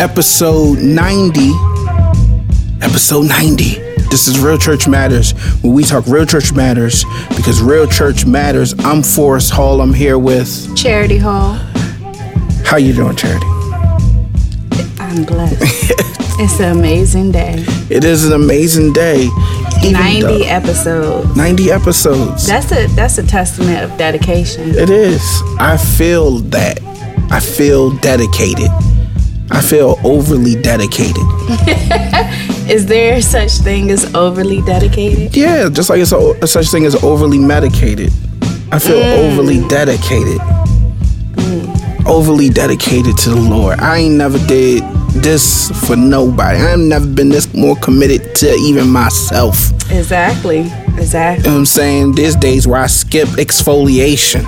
episode 90. This is Real Church Matters, where we talk Real Church Matters, because Real Church Matters. I'm Forrest Hall. I'm here with Charity Hall. How you doing, Charity? I'm blessed. It's an amazing day. It is an amazing day. 90 episodes. That's a testament of dedication. It is. I feel that. I feel dedicated. I feel overly dedicated. Is there such thing as overly dedicated? Yeah, just like it's such thing as overly medicated. I feel overly dedicated. Overly dedicated to the Lord. I ain't never did this for nobody. I ain't never been this more committed to even myself. Exactly. You know what I'm saying? There's days where I skip exfoliation.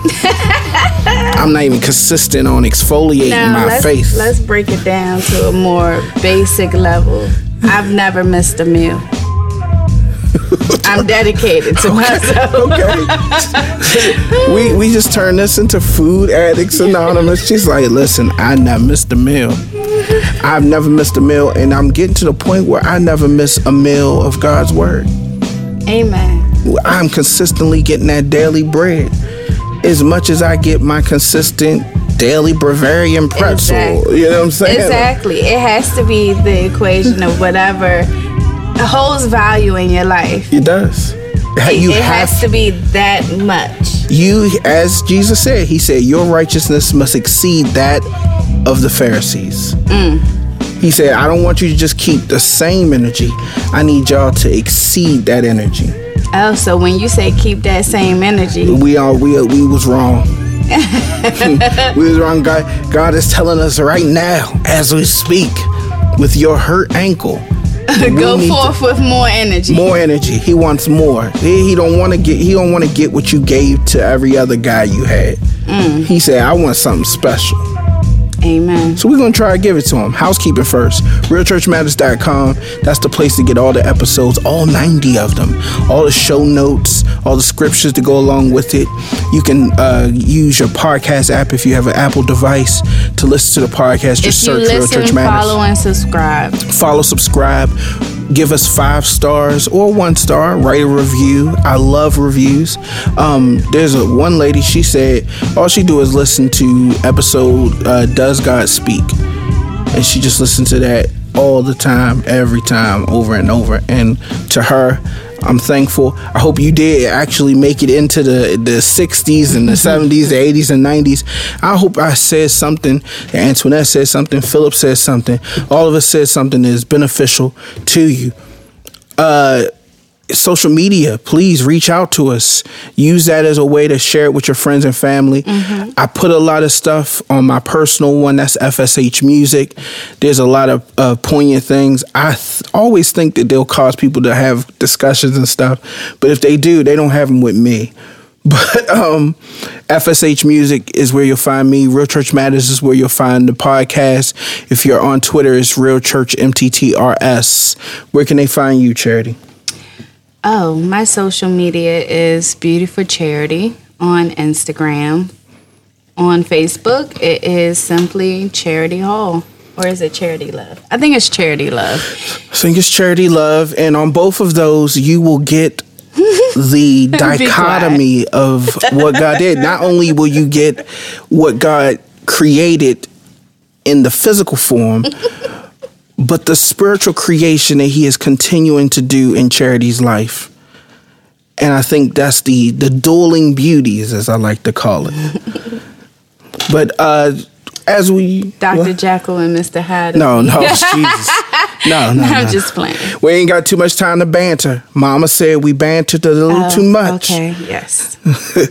I'm not even consistent on exfoliating my face. Let's break it down to a more basic level. I've never missed a meal. I'm dedicated to myself. Okay. We just turned this into Food Addicts Anonymous. She's like, listen, I never missed a meal. I've never missed a meal, and I'm getting to the point where I never miss a meal of God's word. Amen. I'm consistently getting that daily bread. As much as I get my consistent daily Bavarian pretzel. Exactly. You know what I'm saying? Exactly. It has to be the equation of whatever holds value in your life. It does. It has to be that much. You, as Jesus said, he said, your righteousness must exceed that of the Pharisees. He said, I don't want you to just keep the same energy. I need y'all to exceed that energy. Oh, so when you say keep that same energy, we was wrong. We was wrong. God is telling us right now, as we speak, with your hurt ankle, go forth with more energy. More energy. He wants more. He don't want to get what you gave to every other guy you had. He said, I want something special. Amen. So we're going to try to give it to him. Housekeeping first. RealChurchMatters.com. That's the place to get all the episodes, all 90 of them, all the show notes, all the scriptures to go along with it. You can use your podcast app if you have an Apple device to listen to the podcast. Just search Real Church Matters. If you listen, follow, and subscribe. Follow, subscribe. Give us 5 stars or 1 star. Write a review. I love reviews. There's one lady, she said all she do is listen to episode Does God Speak? And she just listens to that all the time, every time, over and over. And to her, I'm thankful. I hope you did actually make it into the 60s and the 70s, the 80s and 90s. I hope I said something, Antoinette said something, Philip said something, all of us said something that is beneficial to you. Social media, please reach out to us. Use that as a way to share it with your friends and family. I put a lot of stuff on my personal one. That's FSH Music. There's a lot of poignant things. I always think that they'll cause people to have discussions and stuff, but if they do, they don't have them with me. But FSH Music is where you'll find me. Real Church Matters is where you'll find the podcast. If you're on Twitter, it's Real Church MTTRS. Where can they find you, Charity? Oh, my social media is Beautiful Charity on Instagram. On Facebook, it is simply Charity Hall. Or is it Charity Love? I think it's Charity Love. I think it's Charity Love. And on both of those, you will get the dichotomy of what God did. Not only will you get what God created in the physical form, but the spiritual creation that he is continuing to do in Charity's life. And I think that's the dueling beauties, as I like to call it. But as we... Dr. Jekyll and Mr. Hyde. No, Jesus. No. I'm just playing. We ain't got too much time to banter. Mama said we bantered a little too much. Okay, yes.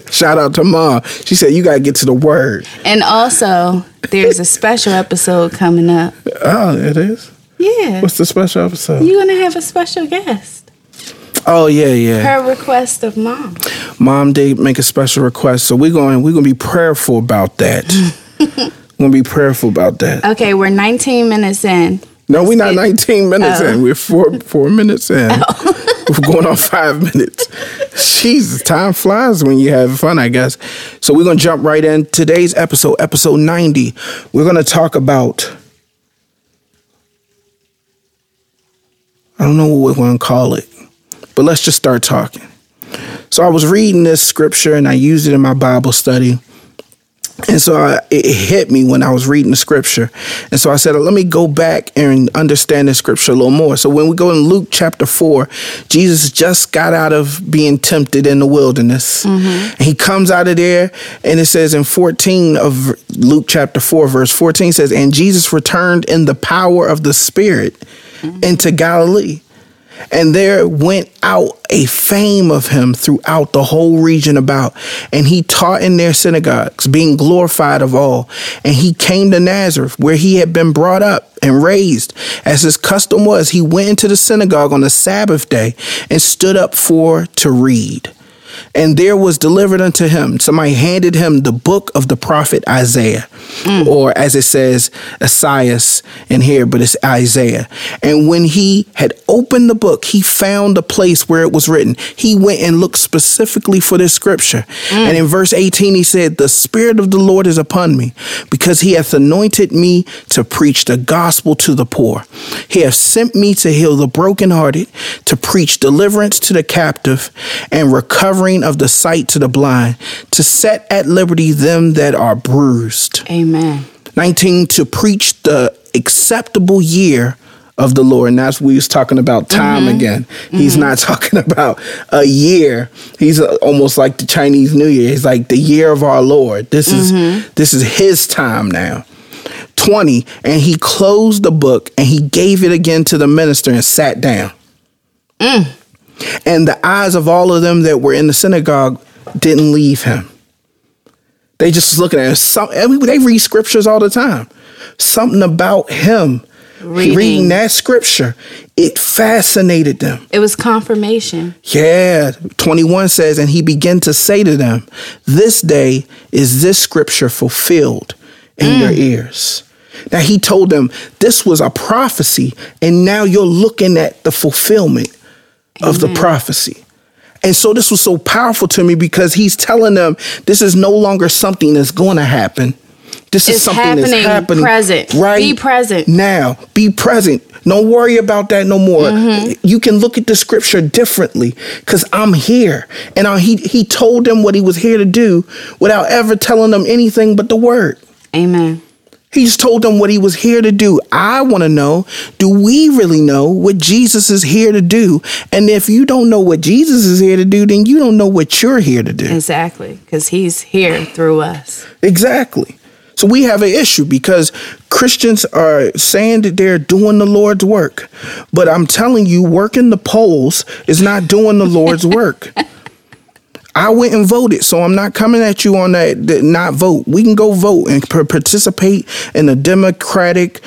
Shout out to Mom. She said you got to get to the word. And also, there's a special episode coming up. Oh, it is? Yeah. What's the special episode? You're going to have a special guest. Oh, yeah. Her request of Mom. Mom did make a special request, so we're going to be prayerful about that. Okay, we're 19 minutes in. No, we're not 19 minutes in. We're four minutes in. We're going on 5 minutes. Jesus, time flies when you're having fun, I guess. So we're going to jump right in. Today's episode, episode 90, we're going to talk about I don't know what we're going to call it, but let's just start talking. So I was reading this scripture and I used it in my Bible study. And so it hit me when I was reading the scripture. And so I said, let me go back and understand the scripture a little more. So when we go in Luke chapter 4, Jesus just got out of being tempted in the wilderness. Mm-hmm. And he comes out of there, and it says in 14 of Luke chapter 4, verse 14 says, and Jesus returned in the power of the Spirit mm-hmm. into Galilee. And there went out a fame of him throughout the whole region about. And he taught in their synagogues, being glorified of all. And he came to Nazareth, where he had been brought up and raised. As his custom was, he went into the synagogue on the Sabbath day and stood up to read. And there was delivered unto him, somebody handed him the book of the prophet Isaiah, or as it says, Isaiah in here, but it's Isaiah. And when he had opened the book, he found the place where it was written. He went and looked specifically for this scripture. And in verse 18, he said, the Spirit of the Lord is upon me, because he hath anointed me to preach the gospel to the poor. He hath sent me to heal the brokenhearted, to preach deliverance to the captive, and recovering of the sight to the blind, to set at liberty them that are bruised. Amen. 19, to preach the acceptable year of the Lord. And that's what we was talking about time mm-hmm. again. He's mm-hmm. not talking about a year. He's almost like the Chinese New Year. He's like the year of our Lord. This mm-hmm. this is his time now. 20, and he closed the book and he gave it again to the minister and sat down. And the eyes of all of them that were in the synagogue didn't leave him. They just was looking at him. They read scriptures all the time. Something about him reading that scripture, it fascinated them. It was confirmation. Yeah. 21 says, and he began to say to them, this day is this scripture fulfilled in your ears. Now he told them this was a prophecy, and now you're looking at the fulfillment of the prophecy. And so this was so powerful to me, because he's telling them this is no longer something that's going to happen. This is something that's happening. Present. Right. Be present. Now. Be present. Don't worry about that no more. Mm-hmm. You can look at the scripture differently, because I'm here. And he told them what he was here to do without ever telling them anything but the word. Amen. He just told them what he was here to do. I want to know, do we really know what Jesus is here to do? And if you don't know what Jesus is here to do, then you don't know what you're here to do. Exactly, because he's here through us. Exactly. So we have an issue, because Christians are saying that they're doing the Lord's work. But I'm telling you, working the polls is not doing the Lord's work. I went and voted, so I'm not coming at you on that not vote. We can go vote and participate in a democratic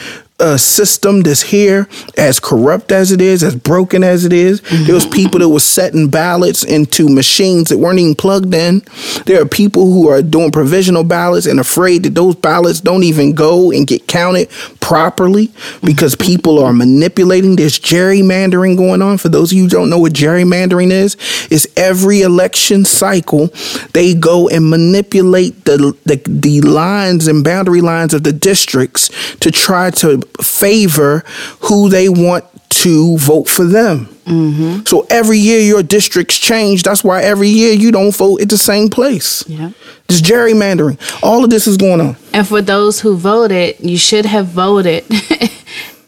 system that's here, as corrupt as it is, as broken as it is. There was people that were setting ballots into machines that weren't even plugged in. There are people who are doing provisional ballots and afraid that those ballots don't even go and get counted properly, because people are manipulating. There's gerrymandering going on. For those of you who don't know what gerrymandering is, it's every election cycle they go and manipulate the lines and boundary lines of the districts to try to favor who they want to vote for them. Mm-hmm. So every year your districts change. That's why every year you don't vote at the same place. Yeah. It's gerrymandering. All of this is going on. And for those who voted, you should have voted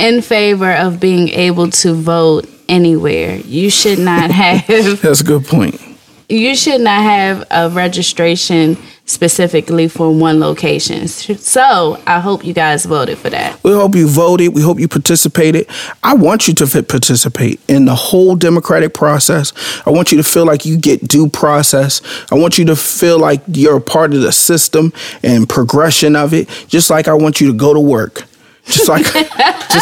in favor of being able to vote anywhere. You should not have. That's a good point. You should not have a registration specifically for one location. So I hope you guys voted for that. We hope you voted. We hope you participated. I want you to participate in the whole democratic process. I want you to feel like you get due process. I want you to feel like you're a part of the system and progression of it. Just like I want you to go to work. Just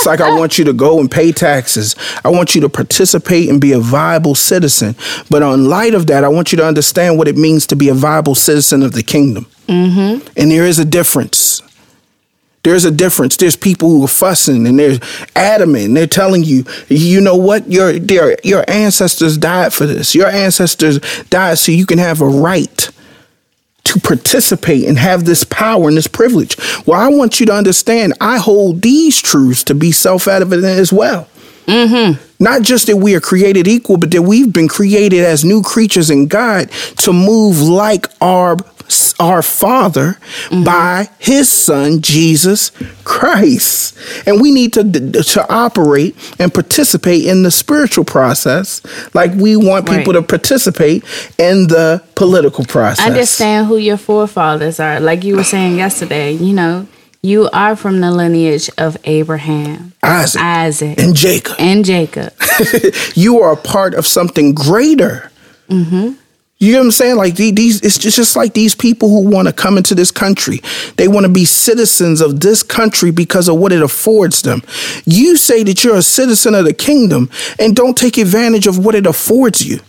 like I want you to go and pay taxes. I want you to participate and be a viable citizen. But in light of that, I want you to understand what it means to be a viable citizen of the kingdom. Mm-hmm. And there is a difference. There's a difference. There's people who are fussing and they're adamant and they're telling you, you know what? Your ancestors died for this. Your ancestors died so you can have a right to participate and have this power and this privilege. Well, I want you to understand, I hold these truths to be self-evident as well. Mm-hmm. Not just that we are created equal, but that we've been created as new creatures in God to move like our Father mm-hmm. by his Son, Jesus Christ. And we need to operate and participate in the spiritual process like we want people to participate in the political process. Understand who your forefathers are. Like you were saying yesterday, you know, you are from the lineage of Abraham, Isaac, and Jacob. You are a part of something greater. Mm-hmm. You know what I'm saying? Like these, it's just like these people who want to come into this country. They want to be citizens of this country because of what it affords them. You say that you're a citizen of the kingdom and don't take advantage of what it affords you.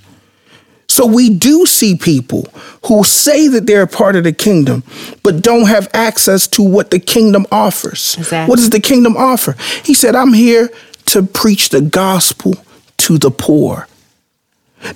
So we do see people who say that they're a part of the kingdom, but don't have access to what the kingdom offers. Exactly. What does the kingdom offer? He said, I'm here to preach the gospel to the poor.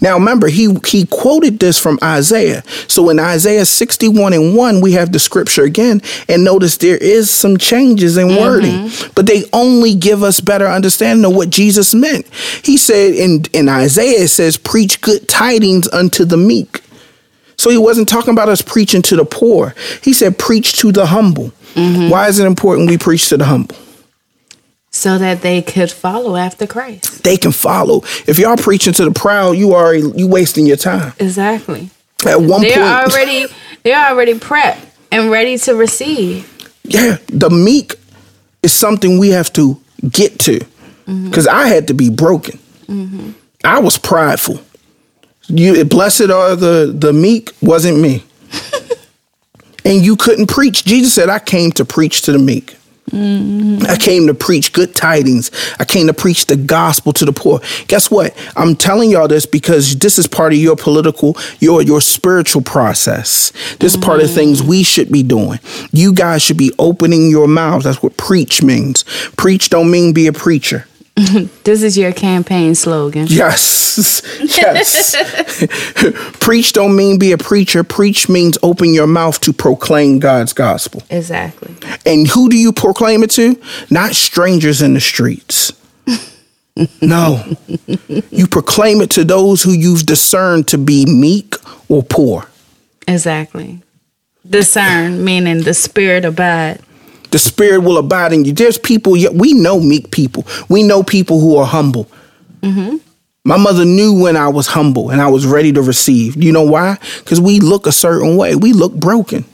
Now, remember, he quoted this from Isaiah. So in Isaiah 61:1, we have the scripture again. And notice there is some changes in wording, mm-hmm. but they only give us better understanding of what Jesus meant. He said in Isaiah, it says, preach good tidings unto the meek. So he wasn't talking about us preaching to the poor. He said, preach to the humble. Mm-hmm. Why is it important we preach to the humble? So that they could follow after Christ. They can follow. If y'all preaching to the proud, you wasting your time. Exactly. At one point, they're already prepped and ready to receive. Yeah, the meek is something we have to get to, because mm-hmm. I had to be broken. Mm-hmm. I was prideful. Blessed are the meek, wasn't me. And you couldn't preach. Jesus said, I came to preach to the meek. Mm-hmm. I came to preach good tidings. I came to preach the gospel to the poor. Guess what? I'm telling y'all this because this is part of your political, your spiritual process. This mm-hmm. is part of things we should be doing. You guys should be opening your mouths. That's what preach means. Preach don't mean be a preacher. This is your campaign slogan. Yes. Preach don't mean be a preacher. Preach means open your mouth to proclaim God's gospel. Exactly. And who do you proclaim it to? Not strangers in the streets. No. You proclaim it to those who you've discerned to be meek or poor. Exactly. Discern meaning the spirit abide. The spirit will abide in you. There's people, we know meek people. We know people who are humble. Mm-hmm. My mother knew when I was humble and I was ready to receive. You know why? Because we look a certain way. We look broken.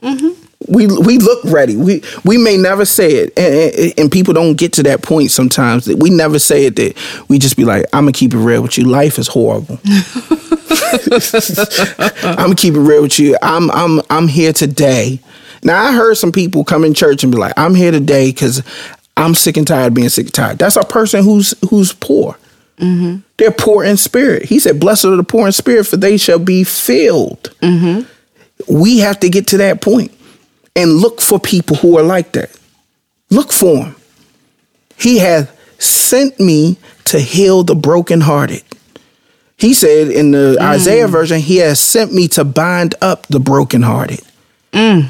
Mm-hmm. We look ready. We may never say it. And people don't get to that point sometimes. That we never say it, that we just be like, I'm going to keep it real with you. Life is horrible. I'm going to keep it real with you. I'm here today. Now, I heard some people come in church and be like, I'm here today because I'm sick and tired of being sick and tired. That's a person who's poor. Mm-hmm. They're poor in spirit. He said, blessed are the poor in spirit, for they shall be filled. Mm-hmm. We have to get to that point and look for people who are like that. Look for them. He hath sent me to heal the brokenhearted. He said in the Isaiah version, he has sent me to bind up the brokenhearted. Mm.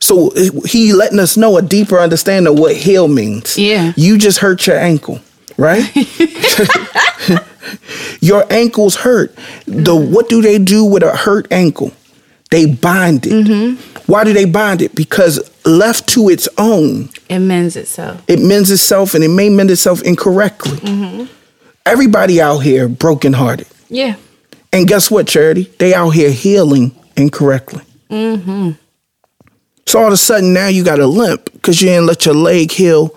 So he letting us know a deeper understanding of what heal means. Yeah. You just hurt your ankle, right? Your ankle's hurt. What do they do with a hurt ankle? They bind it. Mm-hmm. Why do they bind it? Because left to its own, it mends itself. It mends itself, and it may mend itself incorrectly. Mm-hmm. Everybody out here brokenhearted. Yeah. And guess what, Charity? They out here healing incorrectly. Mm-hmm. So all of a sudden now you got a limp because you didn't let your leg heal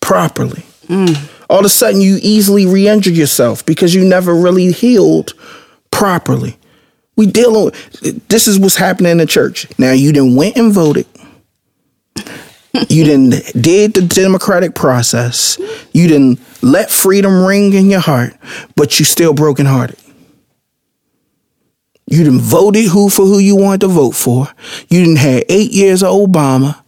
properly. Mm. All of a sudden you easily re-injured yourself because you never really healed properly. This is what's happening in the church. Now you done went and voted. You done did the democratic process. You done let freedom ring in your heart, but you still brokenhearted. You done voted for who you wanted to vote for. You done had 8 years of Obama.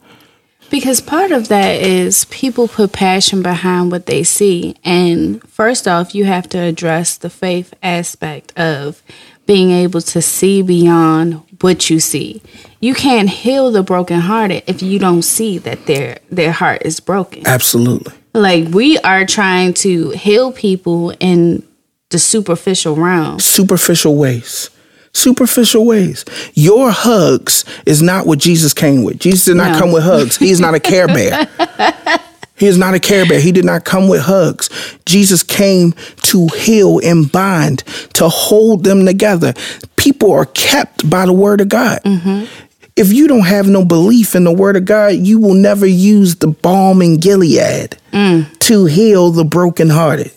Because part of that is people put passion behind what they see. And first off, you have to address the faith aspect of being able to see beyond what you see. You can't heal the brokenhearted if you don't see that their heart is broken. Absolutely. Like, we are trying to heal people in the superficial realm. Superficial ways. Your hugs is not what Jesus came with. Jesus did not come with hugs. He is not a Care Bear. He is not a Care Bear. He did not come with hugs. Jesus came to heal and bind, to hold them together. People are kept by the word of God. Mm-hmm. If you don't have no belief in the word of God, you will never use the balm in Gilead to heal the brokenhearted.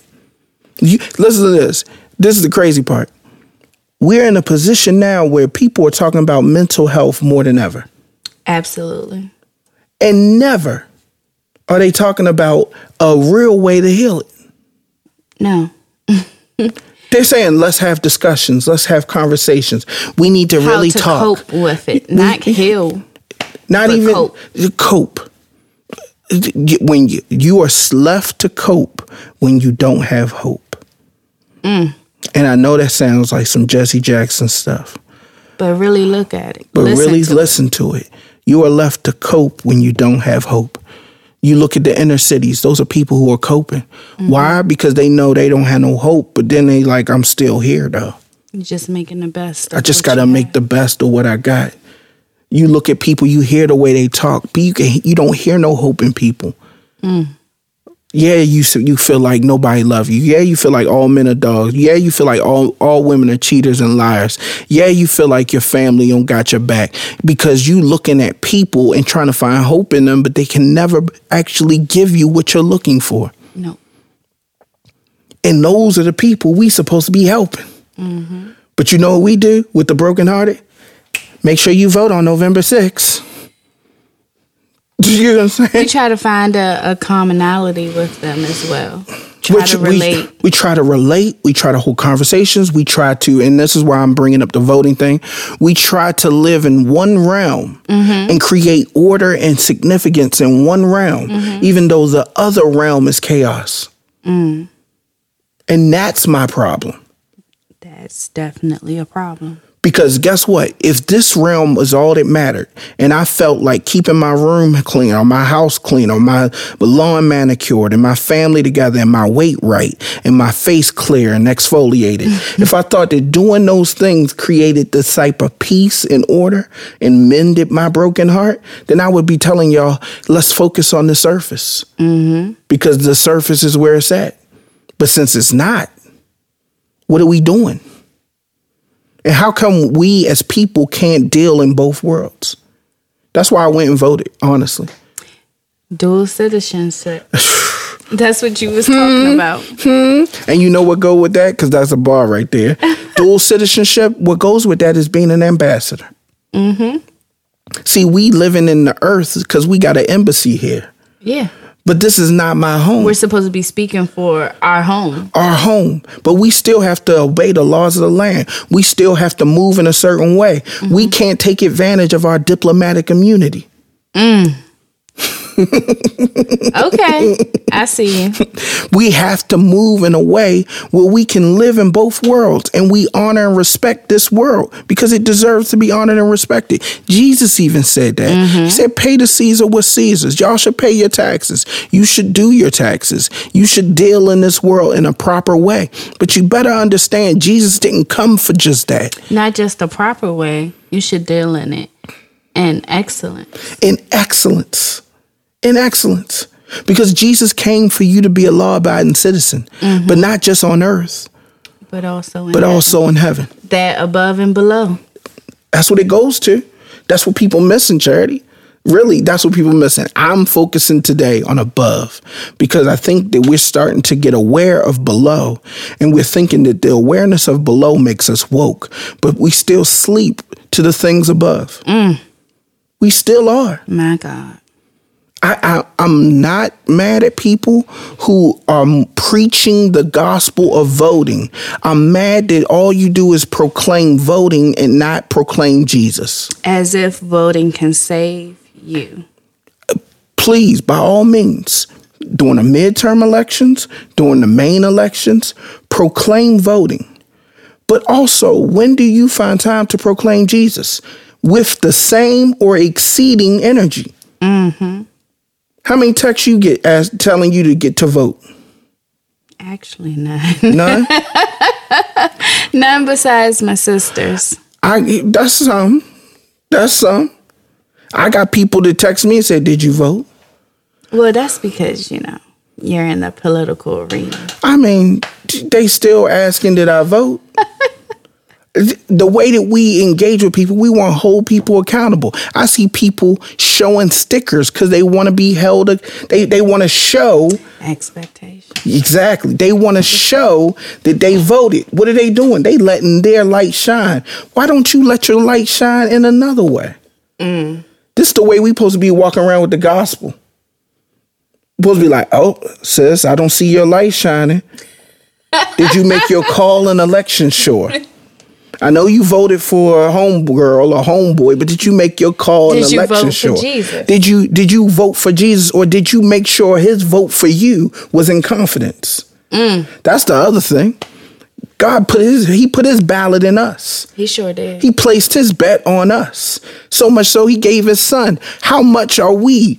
Listen to this. This is the crazy part. We're in a position now where people are talking about mental health more than ever. Absolutely. And never are they talking about a real way to heal it. No. They're saying, let's have discussions. Let's have conversations. We need to really talk. How to cope with it. Not heal. Not even cope. When you are left to cope when you don't have hope. Mm. And I know that sounds like some Jesse Jackson stuff. But really look at it. But really listen to it. You are left to cope when you don't have hope. You look at the inner cities. Those are people who are coping. Mm-hmm. Why? Because they know they don't have no hope. But then they like, I'm still here, though. You're just making the best. I just got to make the best of what I got. You look at people. You hear the way they talk. But you don't hear no hope in people. Mm. Yeah, you feel like nobody loves you. Yeah, you feel like all men are dogs. Yeah, you feel like all women are cheaters and liars. Yeah, you feel like your family don't got your back because you looking at people and trying to find hope in them, but they can never actually give you what you're looking for. No. And those are the people we supposed to be helping. Mm-hmm. But you know what we do with the brokenhearted? Make sure you vote on November 6th. You know what I'm saying? We try to find a commonality with them as well. Try to relate. We try to relate. We try to hold conversations. We try to, and this is why I'm bringing up the voting thing. We try to live in one realm and create order and significance in one realm, even though the other realm is chaos. Mm. And that's my problem. That's definitely a problem. Because guess what? If this realm was all that mattered and I felt like keeping my room clean or my house clean or my lawn manicured and my family together and my weight right and my face clear and exfoliated, if I thought that doing those things created this type of peace and order and mended my broken heart, then I would be telling y'all, let's focus on the surface because the surface is where it's at. But since it's not, what are we doing? And how come we as people can't deal in both worlds? That's why I went and voted, honestly. Dual citizenship. That's what you was talking about. And you know what go with that? Because that's a bar right there. Dual citizenship, what goes with that is being an ambassador. Mm-hmm. See, we living in the earth because we got an embassy here. Yeah. But this is not my home. We're supposed to be speaking for our home. Our home. But we still have to obey the laws of the land. We still have to move in a certain way. Mm-hmm. We can't take advantage of our diplomatic immunity. Mm. Okay. I see you. We have to move in a way where we can live in both worlds. And we honor and respect this world because it deserves to be honored and respected. Jesus even said that. Mm-hmm. He said, pay to Caesar what Caesar's. Y'all should pay your taxes. You should do your taxes. You should deal in this world in a proper way. But you better understand, Jesus didn't come for just that. Not just the proper way. You should deal in it. In excellence. In excellence. In excellence. Because Jesus came for you to be a law-abiding citizen, but not just on earth, but also in heaven. That above and below. That's what it goes to. That's what people missing, Charity. Really, that's what people missing. I'm focusing today on above because I think that we're starting to get aware of below, and we're thinking that the awareness of below makes us woke, but we still sleep to the things above. Mm. We still are. My God. I'm not mad at people who are preaching the gospel of voting. I'm mad that all you do is proclaim voting and not proclaim Jesus. As if voting can save you. Please, by all means, during the midterm elections, during the main elections, proclaim voting. But also, when do you find time to proclaim Jesus? With the same or exceeding energy. Mm-hmm. How many texts you get telling you to get to vote? Actually, none. None? None besides my sisters. That's some. That's some. I got people that text me and say, did you vote? Well, that's because, you know, you're in the political arena. I mean, they still asking, did I vote? The way that we engage with people, we want to hold people accountable. I see people showing stickers because they want to be held. They want to show. Expectations. Exactly. They want to show that they voted. What are they doing? They letting their light shine. Why don't you let your light shine in another way? Mm. This is the way we supposed to be walking around with the gospel. Supposed to be like, oh, sis, I don't see your light shining. Did you make your call and election sure? I know you voted for a homegirl or homeboy, but did you make your call and election sure? Did you vote for Jesus, or did you make sure his vote for you was in confidence? Mm. That's the other thing. God put his ballot in us. He sure did. He placed his bet on us. So much so he gave his son. How much are we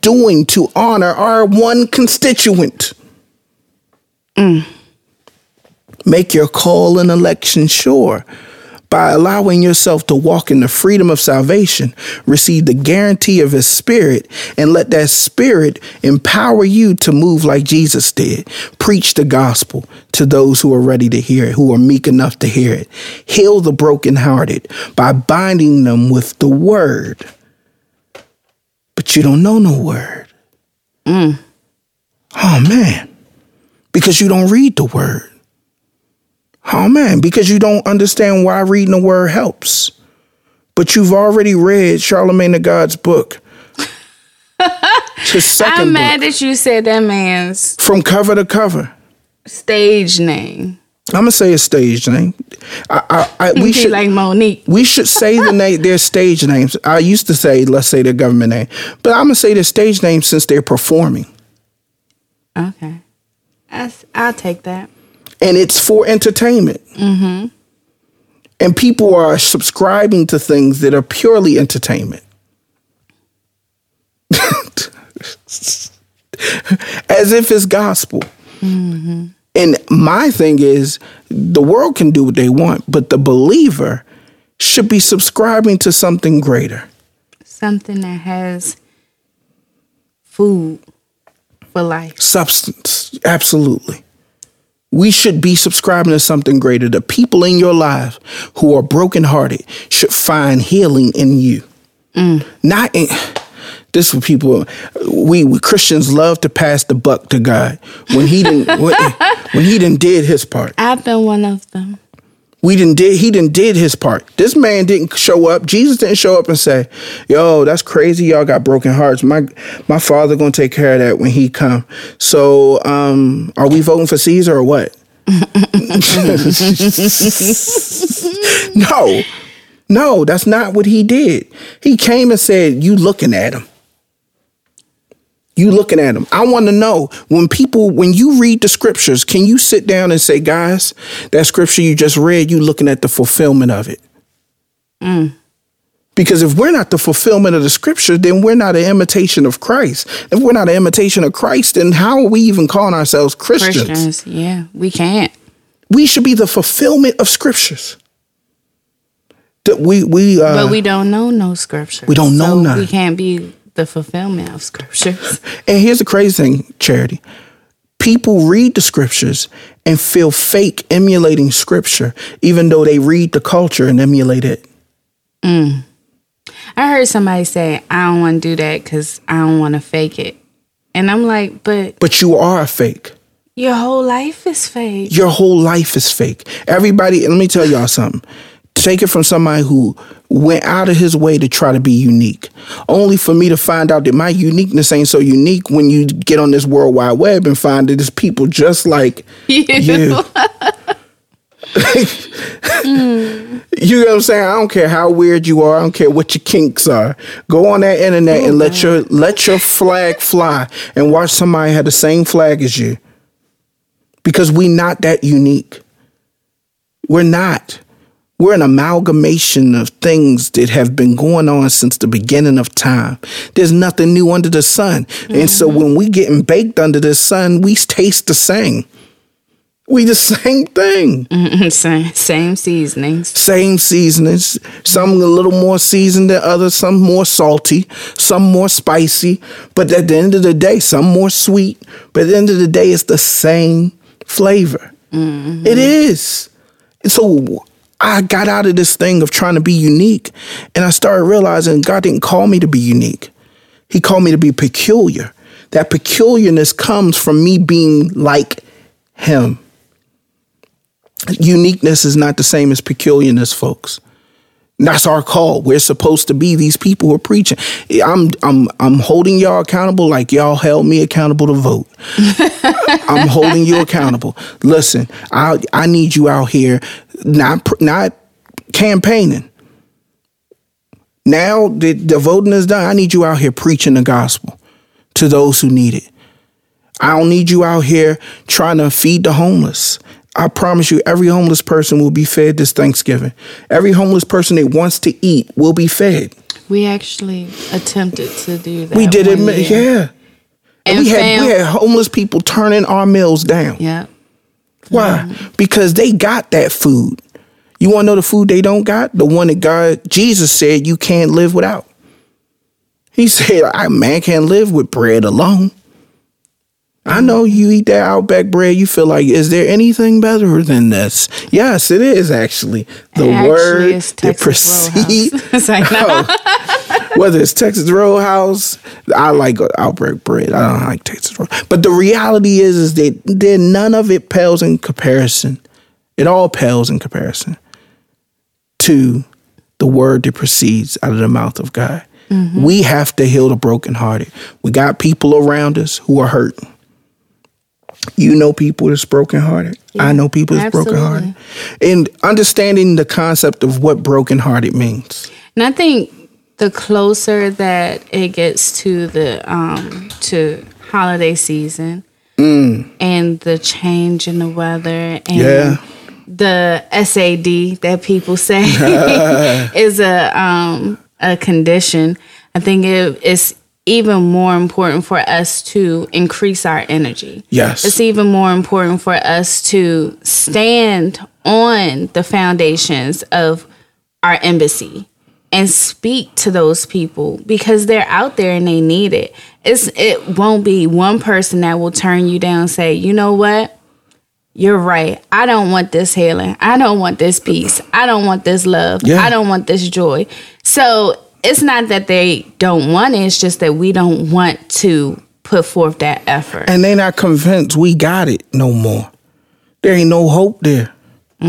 doing to honor our one constituent? Mm. Make your call and election sure by allowing yourself to walk in the freedom of salvation, receive the guarantee of his spirit, and let that spirit empower you to move like Jesus did. Preach the gospel to those who are ready to hear it, who are meek enough to hear it. Heal the brokenhearted by binding them with the word. But you don't know no word. Mm. Oh, man, because you don't read the word. Oh, man, because you don't understand why reading the word helps. But you've already read Charlemagne the God's book. His second I'm mad book. That you said that man's... From cover to cover. Stage name. I'm going to say his stage name. We should, like Monique. We should say their stage names. I used to say, let's say their government name. But I'm going to say their stage name since they're performing. Okay. I'll take that. And it's for entertainment. Mm-hmm. And people are subscribing to things that are purely entertainment. As if it's gospel. Mm-hmm. And my thing is, the world can do what they want, but the believer should be subscribing to something greater. Something that has food for life. Substance. Absolutely. We should be subscribing to something greater. The people in your life who are brokenhearted should find healing in you. Mm. Not in this for people. We Christians love to pass the buck to God when he didn't when he didn't did his part. I've been one of them. He didn't did his part. This man didn't show up. Jesus didn't show up and say, yo, that's crazy. Y'all got broken hearts. My father going to take care of that when he come. So are we voting for Caesar or what? No, that's not what he did. He came and said, you looking at him. You looking at them. I want to know when you read the scriptures, can you sit down and say, guys, that scripture you just read, you looking at the fulfillment of it? Mm. Because if we're not the fulfillment of the scripture, then we're not an imitation of Christ. If we're not an imitation of Christ, then how are we even calling ourselves Christians? Christians, yeah, we can't. We should be the fulfillment of scriptures. That but we don't know no scripture. We don't know none. We can't be the fulfillment of scriptures. And here's the crazy thing, Charity. People read the scriptures and feel fake emulating scripture, even though they read the culture and emulate it. Mm. I heard somebody say, I don't want to do that because I don't want to fake it. And I'm like, But you are a fake. Your whole life is fake. Your whole life is fake. Everybody, let me tell y'all something. Take it from somebody who went out of his way to try to be unique, only for me to find out that my uniqueness ain't so unique when you get on this World Wide Web and find that there's people just like you. Mm. You know what I'm saying? I don't care how weird you are. I don't care what your kinks are. Go on that internet and let your flag fly and watch somebody have the same flag as you. Because we not that unique. We're not. We're an amalgamation of things that have been going on since the beginning of time. There's nothing new under the sun. Mm-hmm. And so when we getting baked under the sun, we taste the same. We the same thing. Mm-hmm. Same seasonings. Same seasonings. Some a little more seasoned than others. Some more salty. Some more spicy. But at the end of the day, some more sweet. But at the end of the day, it's the same flavor. Mm-hmm. It is. So I got out of this thing of trying to be unique, and I started realizing God didn't call me to be unique. He called me to be peculiar. That peculiarness comes from me being like him. Uniqueness is not the same as peculiarness, folks. And that's our call. We're supposed to be these people who are preaching. I'm holding y'all accountable like y'all held me accountable to vote. I'm holding you accountable. Listen, I need you out here. Not campaigning. Now that the voting is done, I need you out here preaching the gospel to those who need it. I don't need you out here trying to feed the homeless. I promise you, every homeless person will be fed this Thanksgiving. Every homeless person that wants to eat will be fed. We actually attempted to do that. We did it, yeah. And we had homeless people turning our meals down. Yeah. Why? Mm-hmm. Because they got that food. You want to know the food they don't got? The one that Jesus said you can't live without. He said, man can't live with bread alone. Mm-hmm. I know you eat that Outback bread, you feel like, is there anything better than this? Yes, it is actually. The word that precedes. It's like, no. Whether it's Texas Roadhouse, I like Outback bread. I don't like Texas Roadhouse. But the reality is that then none of it pales in comparison. It all pales in comparison to the word that proceeds out of the mouth of God. Mm-hmm. We have to heal the brokenhearted. We got people around us who are hurt. You know people that's brokenhearted. Yeah, I know people that's brokenhearted. And understanding the concept of what brokenhearted means. And I think the closer that it gets to the to holiday season and the change in the weather and the SAD that people say is a condition, I think it's even more important for us to increase our energy. Yes. It's even more important for us to stand on the foundations of our embassy and speak to those people because they're out there and they need it. It won't be one person that will turn you down and say, you know what? You're right. I don't want this healing. I don't want this peace. I don't want this love. Yeah. I don't want this joy. So it's not that they don't want it. It's just that we don't want to put forth that effort. And they're not convinced we got it no more. There ain't no hope there. They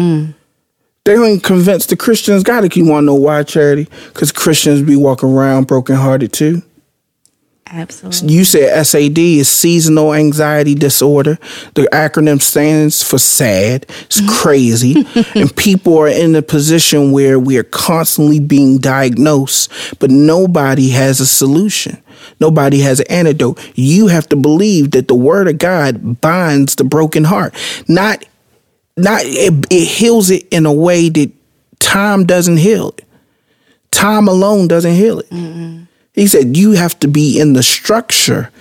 ain't convinced the Christians got it. You want to know why, Charity? Because Christians be walking around brokenhearted too. Absolutely. You said SAD is seasonal anxiety disorder. The acronym stands for sad. It's crazy. And people are in a position where we are constantly being diagnosed, but nobody has a solution. Nobody has an antidote. You have to believe that the word of God binds the broken heart. It heals it in a way that time doesn't heal it. Time alone doesn't heal it. Mm-mm. He said you have to be in the structure,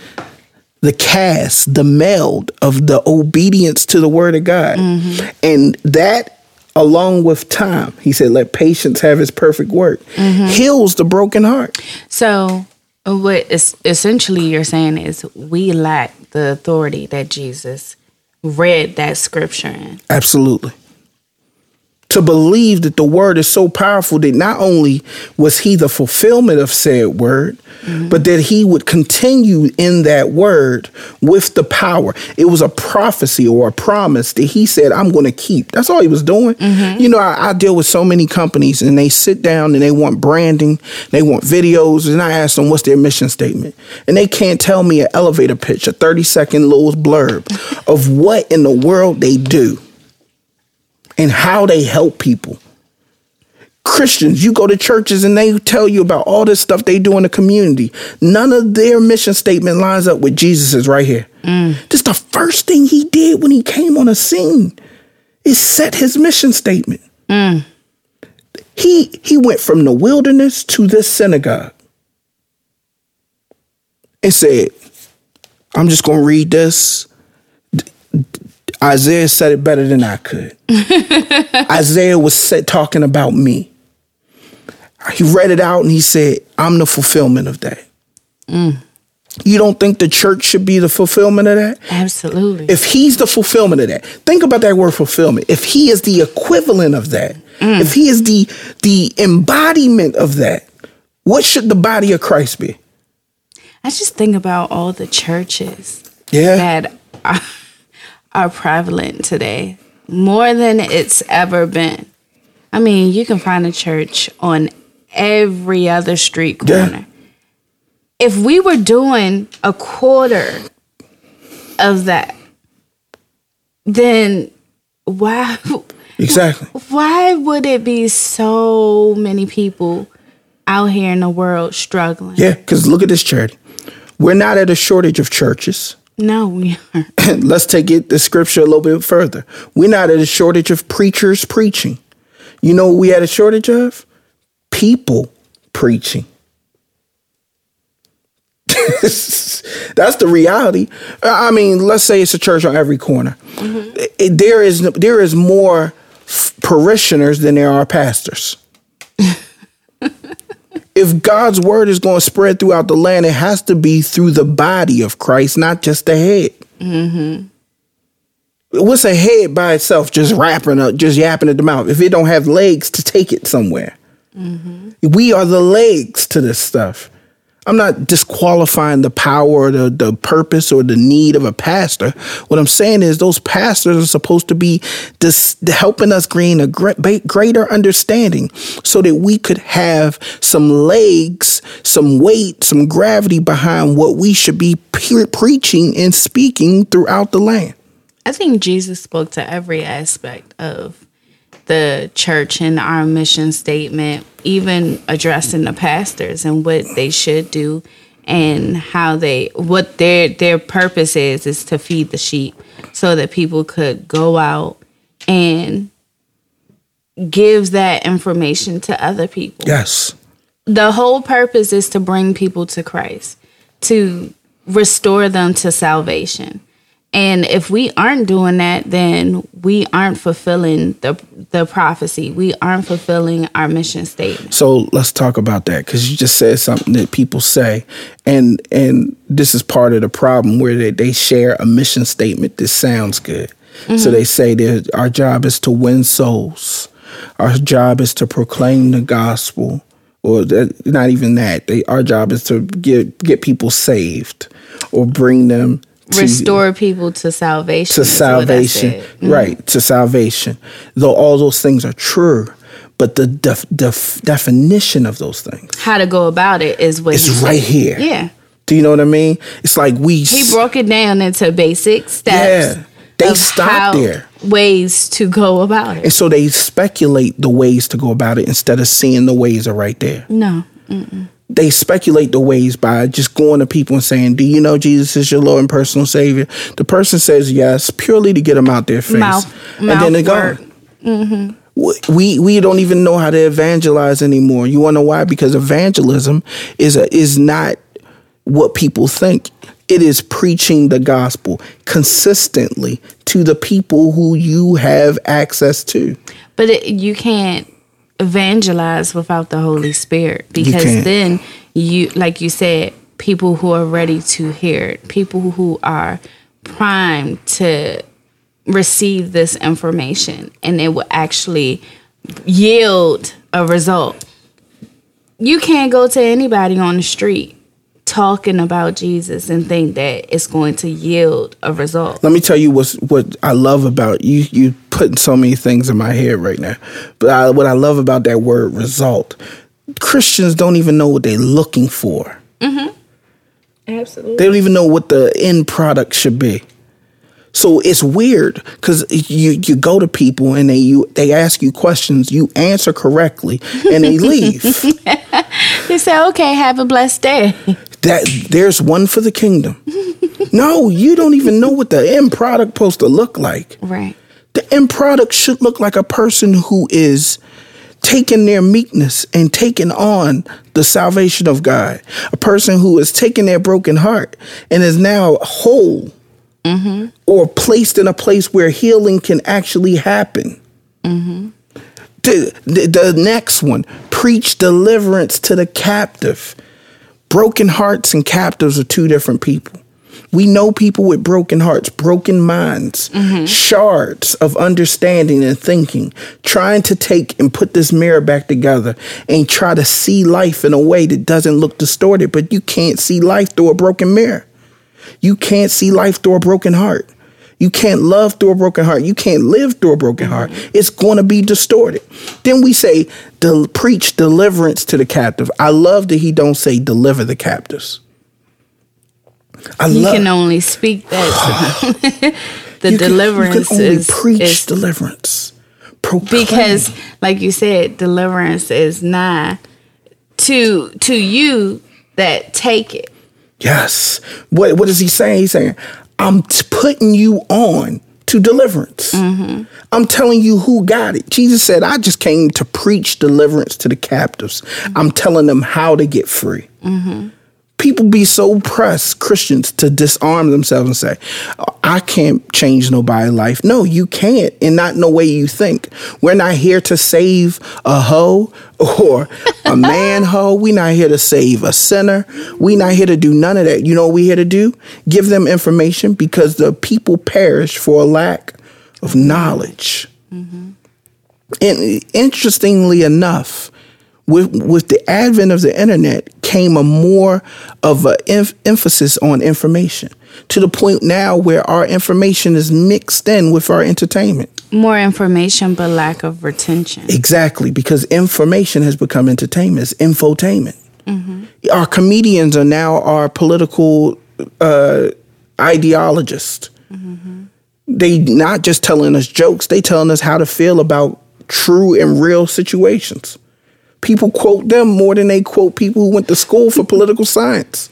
the cast, the meld of the obedience to the word of God. Mm-hmm. And that, along with time, he said, let patience have its perfect work, heals the broken heart. So what essentially you're saying is we lack the authority that Jesus read that scripture in. Absolutely. To believe that the word is so powerful that not only was he the fulfillment of said word, but that he would continue in that word with the power. It was a prophecy or a promise that he said, I'm going to keep. That's all he was doing. Mm-hmm. You know, I deal with so many companies and they sit down and they want branding, they want videos, and I ask them, what's their mission statement? And they can't tell me an elevator pitch, a 30-second little blurb of what in the world they do. And how they help people. Christians, you go to churches and they tell you about all this stuff they do in the community. None of their mission statement lines up with Jesus's right here. This is the first thing he did when he came on the scene. It set his mission statement. He went from the wilderness to this synagogue and said, I'm just going to read this. Isaiah said it better than I could. Isaiah was talking about me. He read it out and he said, I'm the fulfillment of that. Mm. You don't think the church should be the fulfillment of that? Absolutely. If he's the fulfillment of that, think about that word fulfillment. If he is the equivalent of that, if he is the embodiment of that, what should the body of Christ be? I just think about all the churches that are prevalent today, more than it's ever been. I mean, you can find a church on every other street corner. Yeah. If we were doing a quarter of that, then why? Exactly. Why would it be so many people out here in the world struggling? Yeah, because look at this, Charity. We're not at a shortage of churches. No, we aren't. Let's take it the scripture a little bit further. We're not at a shortage of preachers preaching. You know what we had a shortage of? People preaching. That's the reality. I mean, let's say it's a church on every corner. Mm-hmm. There is more parishioners than there are pastors. If God's word is going to spread throughout the land, it has to be through the body of Christ, not just the head. Mm-hmm. What's a head by itself just wrapping up, just yapping at the mouth, if it don't have legs to take it somewhere? Mm-hmm. We are the legs to this stuff. I'm not disqualifying the power, the purpose, or the need of a pastor. What I'm saying is those pastors are supposed to be helping us gain a greater understanding so that we could have some legs, some weight, some gravity behind what we should be preaching and speaking throughout the land. I think Jesus spoke to every aspect of the church and our mission statement, even addressing the pastors and what they should do and how they, what their purpose is to feed the sheep so that people could go out and give that information to other people. Yes. The whole purpose is to bring people to Christ, to restore them to salvation. And if we aren't doing that, then we aren't fulfilling the prophecy. We aren't fulfilling our mission statement. So let's talk about that, because you just said something that people say. And this is part of the problem where they share a mission statement that sounds good. Mm-hmm. So they say that our job is to win souls. Our job is to proclaim the gospel. Or not even that. Our job is to get people saved or bring them. Restore people to salvation. To salvation. Mm-hmm. Right. To salvation. Though all those things are true, but the definition of those things, how to go about it, is what it's right here. Yeah. Do you know what I mean? It's like he broke it down into basic steps. Yeah. They stopped there. Ways to go about it. And so they speculate the ways to go about it instead of seeing the ways are right there. No. Mm-mm. They speculate the ways by just going to people and saying, do you know Jesus is your Lord and personal Savior? The person says yes, purely to get them out their face. Mouth and then they're gone. Mm-hmm. We don't even know how to evangelize anymore. You want to know why? Because evangelism is not what people think. It is preaching the gospel consistently to the people who you have access to. But you can't evangelize without the Holy Spirit, because then you, like you said, people who are ready to hear it, people who are primed to receive this information, and it will actually yield a result. You can't go to anybody on the street talking about Jesus and think that it's going to yield a result. Let me tell you what I love about you. You putting so many things in my head right now. But what I love about that word result, Christians don't even know what they're looking for. Mm-hmm. Absolutely. They don't even know what the end product should be. So it's weird, because you go to people and they ask you questions, you answer correctly, and they leave. They say, okay, have a blessed day. There's one for the kingdom. No, you don't even know what the end product supposed to look like. Right. The end product should look like a person who is taking their meekness and taking on the salvation of God. A person who is taking their broken heart and is now whole mm-hmm. or placed in a place where healing can actually happen. Mm-hmm. The next one, preach deliverance to the captive. Broken hearts and captives are two different people. We know people with broken hearts, broken minds, mm-hmm. shards of understanding and thinking, trying to take and put this mirror back together and try to see life in a way that doesn't look distorted. But you can't see life through a broken mirror. You can't see life through a broken heart. You can't love through a broken heart. You can't live through a broken heart. It's going to be distorted. Then we say, preach deliverance to the captive. I love that he don't say deliver the captives. You can only speak that. The deliverance is preach deliverance. Proclaim. Because, like you said, deliverance is nigh to you that take it. Yes. What is he saying? He's saying, I'm putting you on to deliverance. Mm-hmm. I'm telling you who got it. Jesus said, I just came to preach deliverance to the captives. Mm-hmm. I'm telling them how to get free. Mm-hmm. People be so pressed, Christians, to disarm themselves and say, I can't change nobody's life. No, you can't, and not in the way you think. We're not here to save a hoe or a man hoe. We're not here to save a sinner. We're not here to do none of that. You know what we're here to do? Give them information, because the people perish for a lack of knowledge. Mm-hmm. And interestingly enough, with the advent of the internet came a more of an emphasis on information, to the point now where our information is mixed in with our entertainment. More information, but lack of retention. Exactly, because information has become entertainment. It's infotainment. Mm-hmm. Our comedians are now our political ideologists. Mm-hmm. They not just telling us jokes, they telling us how to feel about true and real situations. People quote them more than they quote people who went to school for political science.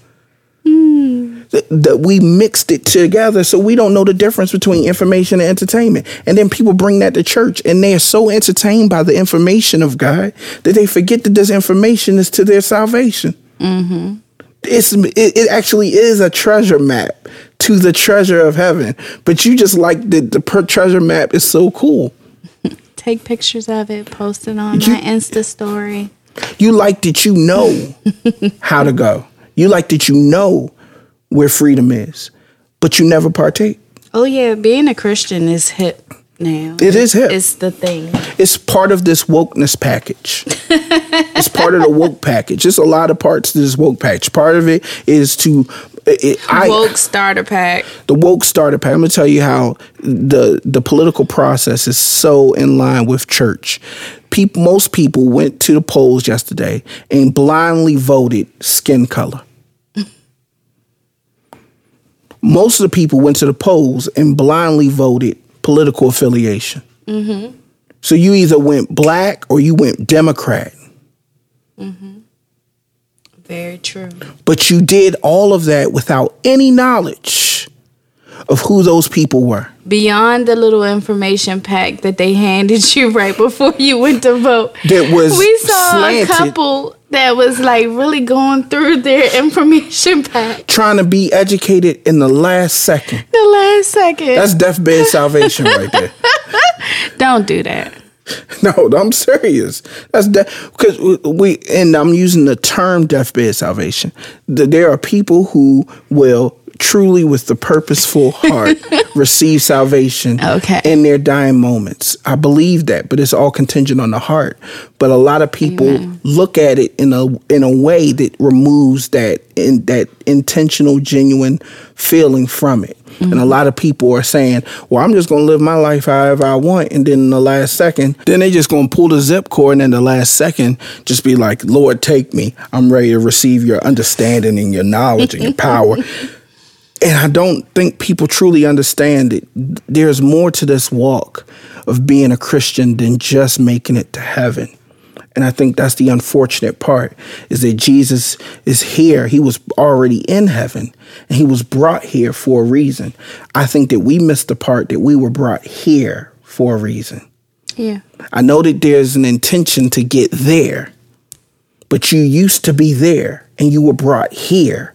That we mixed it together, so we don't know the difference between information and entertainment. And then people bring that to church, and they are so entertained by the information of God that they forget that this information is to their salvation. Mm-hmm. It actually is a treasure map to the treasure of heaven. But you just like the treasure map is so cool. Take pictures of it, post it on my Insta story. You like that you know how to go. You like that you know where freedom is, but you never partake. Oh, yeah. Being a Christian is hip now. It is hip. It's the thing. It's part of this wokeness package. It's part of the woke package. There's a lot of parts to this woke package. Part of it is woke starter pack. The woke starter pack. I'm going to tell you how the political process is so in line with church. Most people went to the polls yesterday and blindly voted skin color. Most of the people went to the polls and blindly voted political affiliation. Mm-hmm. So you either went black or you went Democrat. Mm-hmm. Very true. But you did all of that without any knowledge of who those people were. Beyond the little information pack that they handed you right before you went to vote. That was We saw slanted, a couple that was like really going through their information pack. Trying to be educated in the last second. The last second. That's deathbed salvation right there. Don't do that. No, I'm serious. That's because I'm using the term deathbed salvation. There are people who will truly, with the purposeful heart, receive salvation in their dying moments. I believe that, but it's all contingent on the heart. But a lot of people look at it in a way that removes that intentional, genuine feeling from it. Mm-hmm. And a lot of people are saying, well, I'm just going to live my life however I want. And then in the last second, then they just going to pull the zip cord. And in the last second, just be like, Lord, take me. I'm ready to receive your understanding and your knowledge and your power. And I don't think people truly understand it. There's more to this walk of being a Christian than just making it to heaven. And I think that's the unfortunate part, is that Jesus is here. He was already in heaven, and he was brought here for a reason. I think that we missed the part that we were brought here for a reason. Yeah. I know that there's an intention to get there, but you used to be there and you were brought here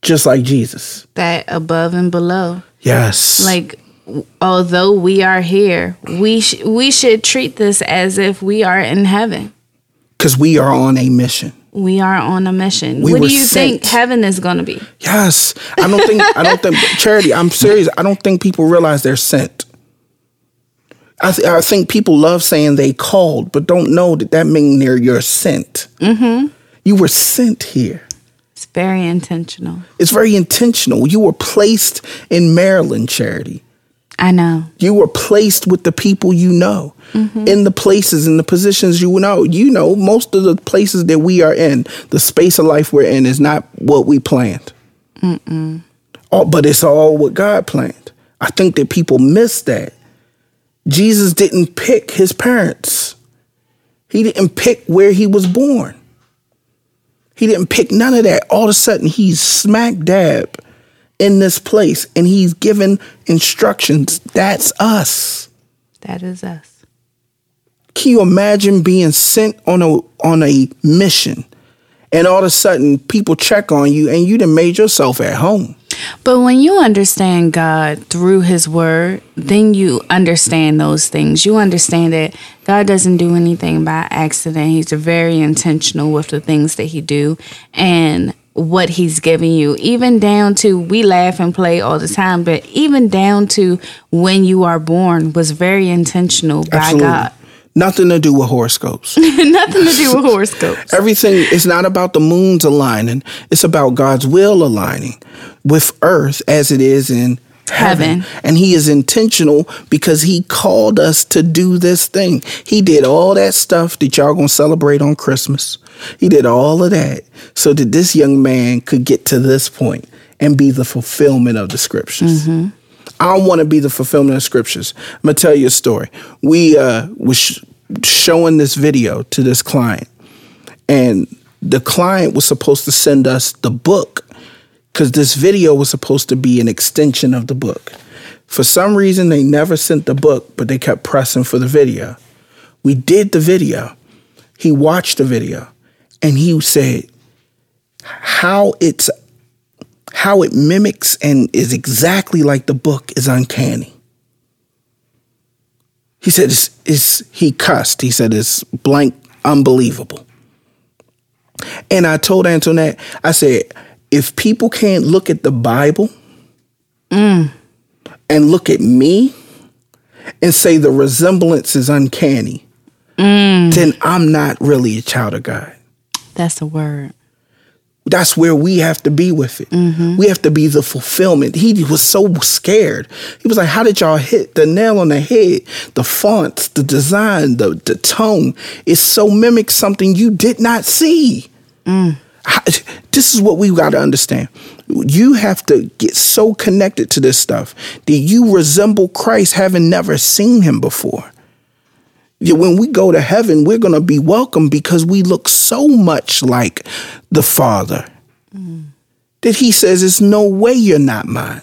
just like Jesus. That above and below. Yes. Like, although we are here, we should treat this as if we are in heaven. Because we are on a mission. We are on a mission. What do you think heaven is going to be? Yes. I don't think Charity, I'm serious. I don't think people realize they're sent. I think people love saying they called, but don't know that means they're your sent. Mm-hmm. You were sent here. It's very intentional. It's very intentional. You were placed in Maryland, Charity. I know. You were placed with the people you know, mm-hmm. in the places, in the positions you know. You know, most of the places that we are in, the space of life we're in is not what we planned. Mm-mm. Oh, but it's all what God planned. I think that people miss that. Jesus didn't pick his parents. He didn't pick where he was born. He didn't pick none of that. All of a sudden, he's smack dab in this place, and he's given instructions. That's us. That is us. Can you imagine being sent on a mission, and all of a sudden, people check on you, and you done made yourself at home? But when you understand God through his word, then you understand those things. You understand that God doesn't do anything by accident. He's very intentional with the things that he do and what he's giving you, even down to, we laugh and play all the time, but even down to when you are born was very intentional by Absolutely. God. Nothing to do with horoscopes. Nothing to do with horoscopes. Everything, it's not about the moons aligning. It's about God's will aligning with earth as it is in heaven. And he is intentional because he called us to do this thing. He did all that stuff that y'all going to celebrate on Christmas. He did all of that so that this young man could get to this point and be the fulfillment of the scriptures. Mm-hmm. I want to be the fulfillment of scriptures. I'm going to tell you a story. We were showing this video to this client, and the client was supposed to send us the book because this video was supposed to be an extension of the book. For some reason, they never sent the book, but they kept pressing for the video. We did the video. He watched the video, and he said how it mimics and is exactly like the book is uncanny. He said, he cussed. He said, it's blank unbelievable. And I told Antoinette, I said, if people can't look at the Bible and look at me and say the resemblance is uncanny, then I'm not really a child of God. That's the word. That's where we have to be with it. Mm-hmm. We have to be the fulfillment. He was so scared. He was like, how did y'all hit the nail on the head? The fonts, the design, the tone. It so mimics something you did not see. Mm. This is what we got to understand. You have to get so connected to this stuff that you resemble Christ having never seen him before. When we go to heaven, we're going to be welcomed because we look so much like the Father that he says, there's no way you're not mine.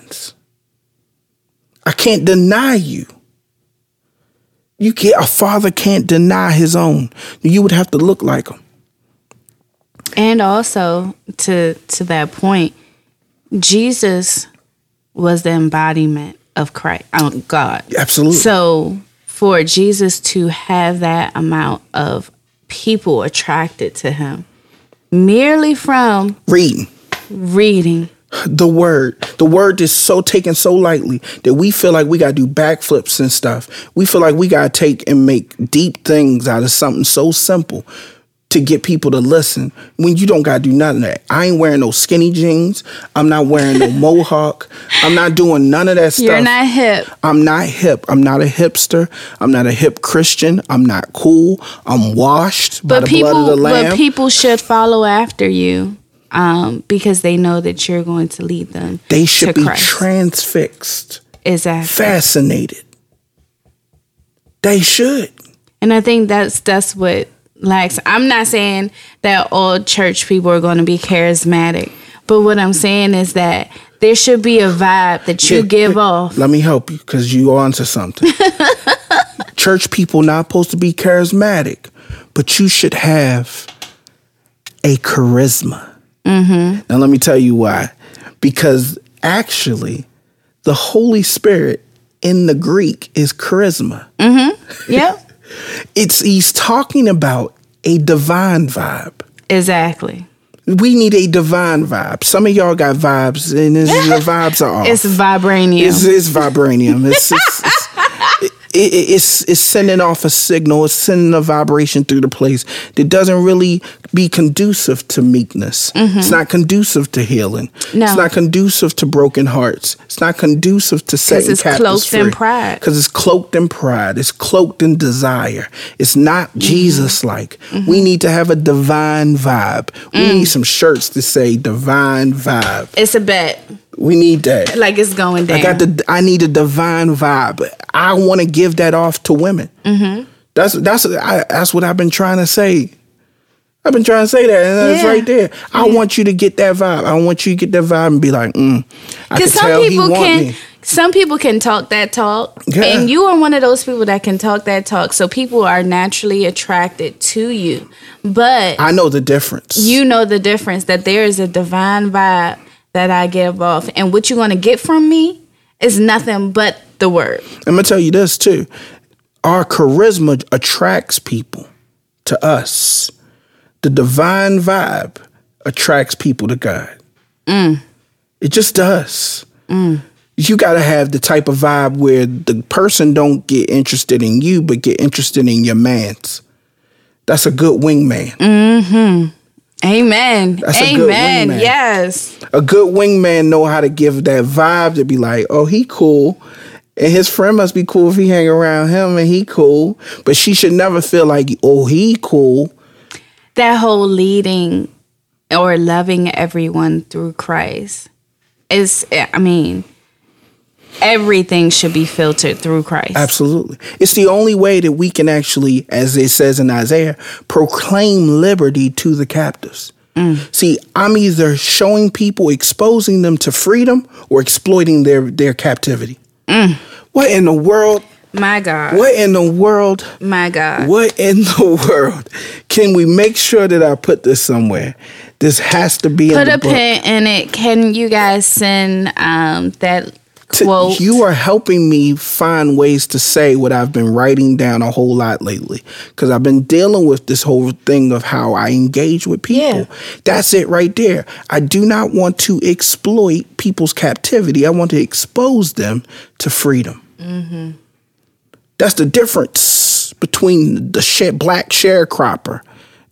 I can't deny you. A father can't deny his own. You would have to look like him. And also, to that point, Jesus was the embodiment of Christ, God. Absolutely. So for Jesus to have that amount of people attracted to him merely from reading the word is so taken so lightly that we feel like we got to do backflips and stuff. We feel like we got to take and make deep things out of something so simple to get people to listen when you don't got to do none of that. I ain't wearing no skinny jeans. I'm not wearing no mohawk. I'm not doing none of that stuff. You're not hip. I'm not hip. I'm not a hipster. I'm not a hip Christian. I'm not cool. I'm washed by the blood of the Lamb. But people should follow after you because they know that you're going to lead them. They should be transfixed. Exactly. Fascinated. They should. And I think that's what lacks. I'm not saying that all church people are going to be charismatic, but what I'm saying is that there should be a vibe that you give off. Let me help you because you onto something. Church people not supposed to be charismatic, but you should have a charisma. Mm-hmm. Now, let me tell you why. Because actually, the Holy Spirit in the Greek is charisma. Mm-hmm. Yep. He's talking about a divine vibe. Exactly. We need a divine vibe. Some of y'all got vibes, and your vibes are off. It's vibranium. It's vibranium. It's sending off a signal. It's sending a vibration through the place that doesn't really be conducive to meekness. Mm-hmm. It's not conducive to healing. No. It's not conducive to broken hearts. It's not conducive to setting captives free. Because it's cloaked in pride. Because it's cloaked in pride. It's cloaked in desire. It's not mm-hmm. Jesus-like. Mm-hmm. We need to have a divine vibe. Mm. We need some shirts to say divine vibe. It's a bet. We need that. Like it's going down. I need a divine vibe. I want to give that off to women. Mm-hmm. That's what I've been trying to say. I've been trying to say that, and it's right there. I want you to get that vibe. I want you to get that vibe and be like, I can tell he want me. Some people can talk that talk, and you are one of those people that can talk that talk. So people are naturally attracted to you. But I know the difference. You know the difference, that there is a divine vibe that I give off. And what you're going to get from me is nothing but the word. I'm going to tell you this too. Our charisma attracts people to us. The divine vibe attracts people to God. Mm. It just does. Mm. You got to have the type of vibe where the person don't get interested in you, but get interested in your mans. That's a good wingman. Mm-hmm. Amen. That's Amen. A good wingman. Yes. A good wingman know how to give that vibe to be like, oh, he cool. And his friend must be cool if he hang around him and he cool. But she should never feel like, oh, he cool. That whole leading or loving everyone through Christ is, I mean, everything should be filtered through Christ. Absolutely. It's the only way that we can actually, as it says in Isaiah, proclaim liberty to the captives. Mm. See, I'm either showing people, exposing them to freedom, or exploiting their captivity. Mm. What in the world? My God. What in the world? My God. What in the world? Can we make sure that I put this somewhere? This has to be put in the book. Put a pin in it. Can you guys send that... Quote. You are helping me find ways to say what I've been writing down a whole lot lately, because I've been dealing with this whole thing of how I engage with people. Yeah. That's it right there. I do not want to exploit people's captivity. I want to expose them to freedom. Mm-hmm. That's the difference between the black sharecropper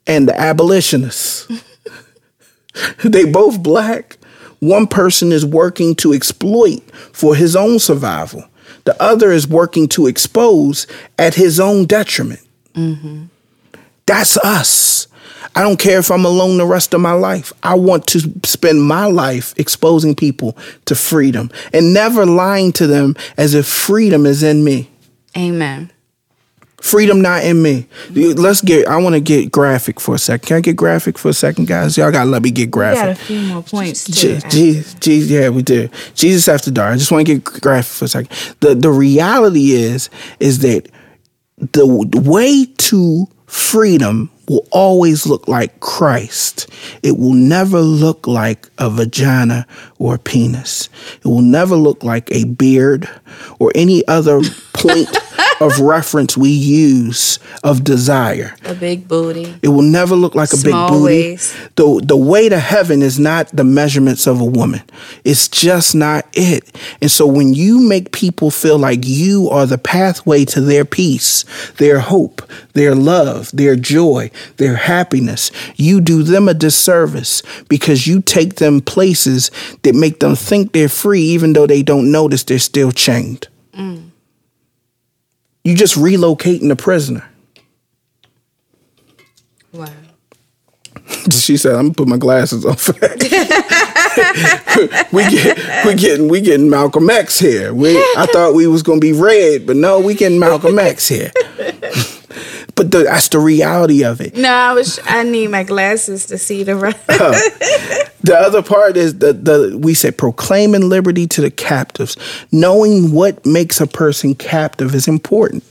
and the abolitionist. They both black. One person is working to exploit for his own survival. The other is working to expose at his own detriment. Mm-hmm. That's us. I don't care if I'm alone the rest of my life. I want to spend my life exposing people to freedom and never lying to them as if freedom is in me. Amen. Freedom not in me. I want to get graphic for a second. Can I get graphic for a second, guys? Y'all got to let me get graphic. We got a few more points, too. Yeah, we do. Jesus After Dark. I just want to get graphic for a second. The reality is that the way to freedom will always look like Christ. It will never look like a vagina or a penis. It will never look like a beard or any other point of reference we use of desire. A big booty. It will never look like a small big booty. Waist. The way to heaven is not the measurements of a woman. It's just not it. And so when you make people feel like you are the pathway to their peace, their hope, their love, their joy, their happiness, you do them a disservice, because you take them places that make them think they're free, even though they don't notice they're still chained. Mm. You just relocating the prisoner. Wow. She said, I'm gonna put my glasses on for that. we getting Malcolm X here. I thought we was gonna be red, but no, we getting Malcolm X here. But that's the reality of it. No, I need my glasses to see the right. The other part is we said proclaiming liberty to the captives. Knowing what makes a person captive is important.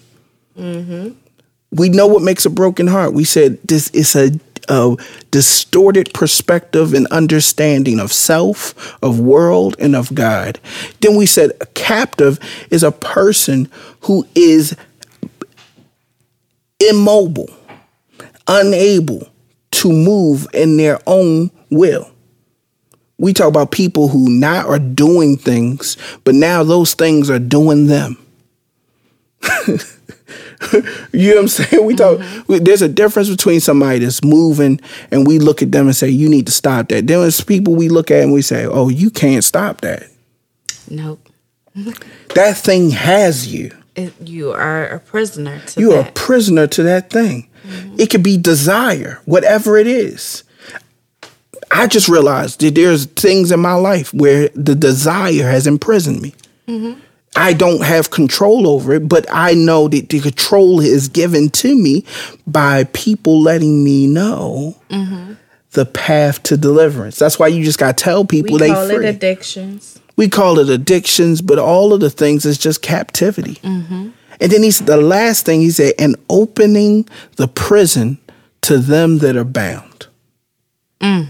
Mm-hmm. We know what makes a broken heart. We said this is a distorted perspective and understanding of self, of world, and of God. Then we said a captive is a person who is immobile, unable to move in their own will. We talk about people who now are doing things, but now those things are doing them. You know what I'm saying? We talk. There's a difference between somebody that's moving and we look at them and say, you need to stop that. Then there's people we look at and we say, oh, you can't stop that. Nope. That thing has you. You are a prisoner to you that. You are a prisoner to that thing. Mm-hmm. It could be desire, whatever it is. I just realized that there's things in my life where the desire has imprisoned me. Mm-hmm. I don't have control over it, but I know that the control is given to me by people letting me know mm-hmm. the path to deliverance. That's why you just got to tell people they free. We call it addictions. We call it addictions, but all of the things is just captivity. Mm-hmm. And then the last thing he said, and opening the prison to them that are bound. Mm.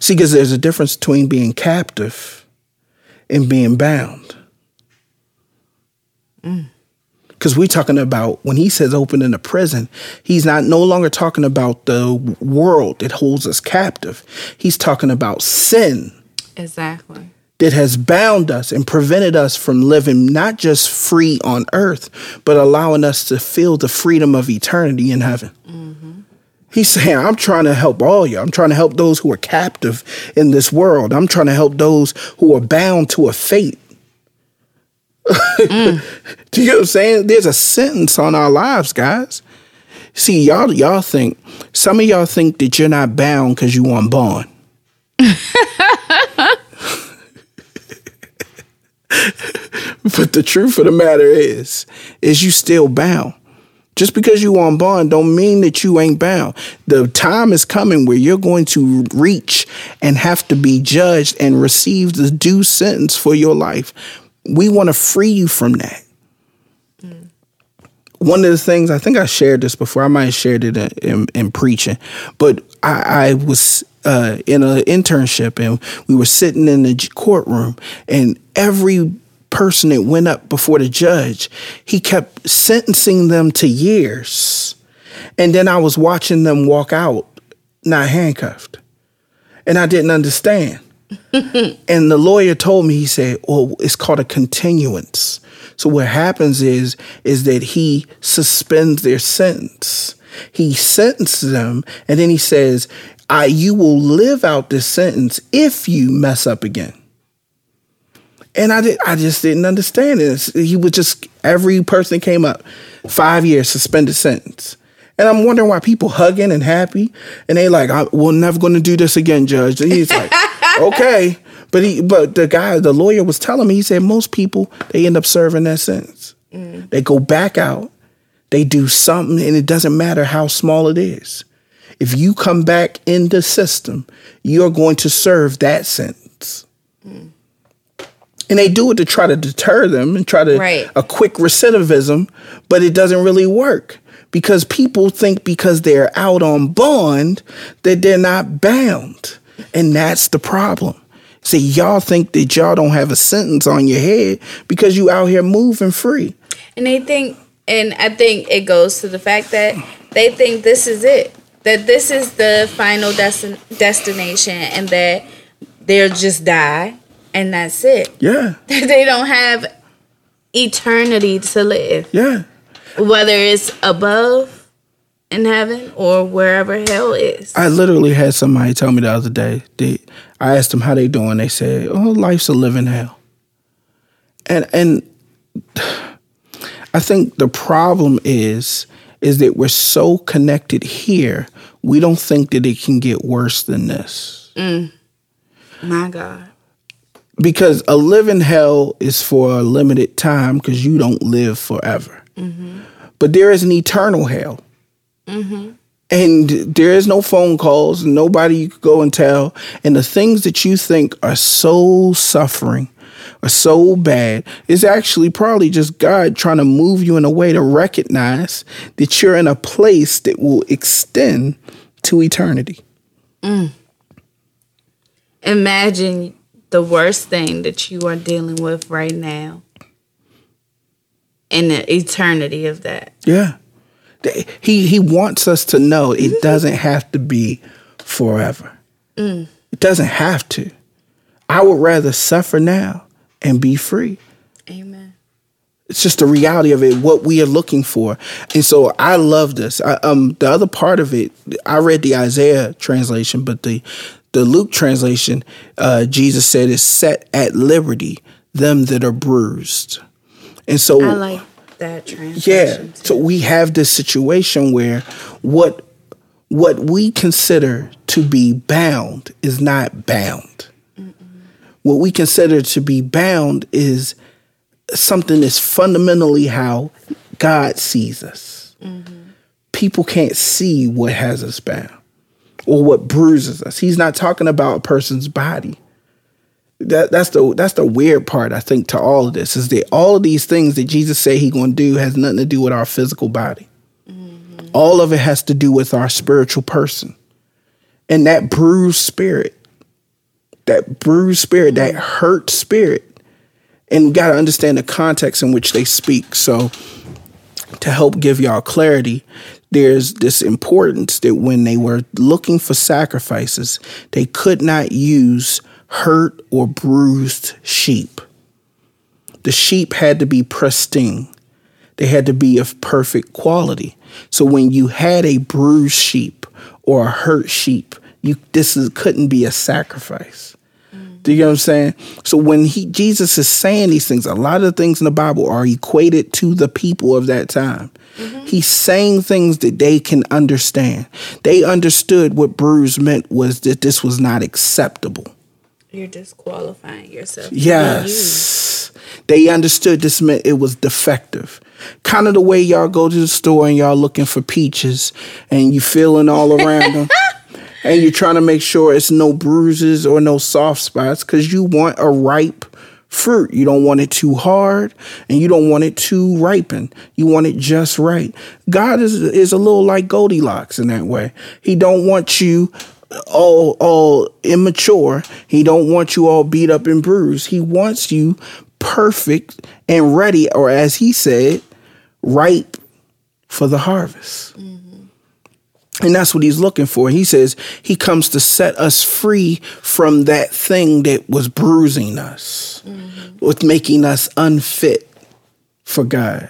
See, because there's a difference between being captive and being bound. Because we're talking about, when he says open in the prison, he's no longer talking about the world that holds us captive. He's talking about sin. Exactly. That has bound us and prevented us from living not just free on earth, but allowing us to feel the freedom of eternity in heaven. Mm-hmm. He's saying, I'm trying to help all you. I'm trying to help those who are captive in this world. I'm trying to help those who are bound to a fate. Mm. Do you know what I'm saying? There's a sentence on our lives, guys. See, y'all think, some of y'all think that you're not bound because you weren't born. But the truth of the matter is you still bound. Just because you on bond don't mean that you ain't bound. The time is coming where you're going to reach and have to be judged and receive the due sentence for your life. We want to free you from that. Mm. One of the things, I think I shared this before, I might have shared it in preaching, but I was in an internship and we were sitting in the courtroom, and every person that went up before the judge, he kept sentencing them to years. And then I was watching them walk out, not handcuffed. And I didn't understand. And the lawyer told me, he said, well, it's called a continuance. So what happens is that he suspends their sentence. He sentences them. And then he says, you will live out this sentence if you mess up again. And I just didn't understand it. He would just, every person came up, 5 years suspended sentence. And I'm wondering why people hugging and happy. And they like, we're never going to do this again, Judge. And he's like, okay. But the lawyer was telling me, he said, most people, they end up serving that sentence. Mm. They go back out. They do something. And it doesn't matter how small it is. If you come back in the system, you're going to serve that sentence. Mm. And they do it to try to deter them and try to a quick recidivism, but it doesn't really work because people think because they're out on bond that they're not bound. And that's the problem. See, y'all think that y'all don't have a sentence on your head because you out here moving free. And I think it goes to the fact that they think this is it, that this is the final destination and that they'll just die. And that's it. Yeah. They don't have eternity to live. Yeah. Whether it's above in heaven or wherever hell is. I literally had somebody tell me the other day. I asked them how they doing. They said, oh, life's a living hell. And I think the problem is that we're so connected here, we don't think that it can get worse than this. Mm. My God. Because a living hell is for a limited time because you don't live forever. Mm-hmm. But there is an eternal hell. Mm-hmm. And there is no phone calls, nobody you could go and tell. And the things that you think are so suffering are so bad, it's actually probably just God trying to move you in a way to recognize that you're in a place that will extend to eternity. Mm. Imagine the worst thing that you are dealing with right now and the eternity of that. Yeah. He wants us to know it doesn't have to be forever. Mm. It doesn't have to. I would rather suffer now and be free. Amen. It's just the reality of it, what we are looking for. And so I love this. The other part of it, I read the Isaiah translation, but the Luke translation, Jesus said, is set at liberty them that are bruised. And so I like that translation. Yeah. Too. So we have this situation where what we consider to be bound is not bound. Mm-mm. What we consider to be bound is something that's fundamentally how God sees us. Mm-hmm. People can't see what has us bound or what bruises us. He's not talking about a person's body. That's the weird part, I think, to all of this, is that all of these things that Jesus said he's going to do has nothing to do with our physical body. Mm-hmm. All of it has to do with our spiritual person. And that bruised spirit, mm-hmm. that hurt spirit. And we got to understand the context in which they speak. So to help give y'all clarity, there's this importance that when they were looking for sacrifices, they could not use hurt or bruised sheep. The sheep had to be pristine. They had to be of perfect quality. So when you had a bruised sheep or a hurt sheep, couldn't be a sacrifice. Do you know what I'm saying? So when Jesus is saying these things, a lot of the things in the Bible are equated to the people of that time. Mm-hmm. He's saying things that they can understand. They understood what bruise meant was that this was not acceptable. You're disqualifying yourself. Yes. They understood this meant it was defective. Kind of the way y'all go to the store and y'all looking for peaches and you feeling all around them. And you're trying to make sure it's no bruises or no soft spots because you want a ripe fruit. You don't want it too hard and you don't want it too ripen. You want it just right. God is a little like Goldilocks in that way. He don't want you all immature. He don't want you all beat up and bruised. He wants you perfect and ready, or as he said, ripe for the harvest. Mm. And that's what he's looking for. He says he comes to set us free from that thing that was bruising us, mm-hmm. with making us unfit for God.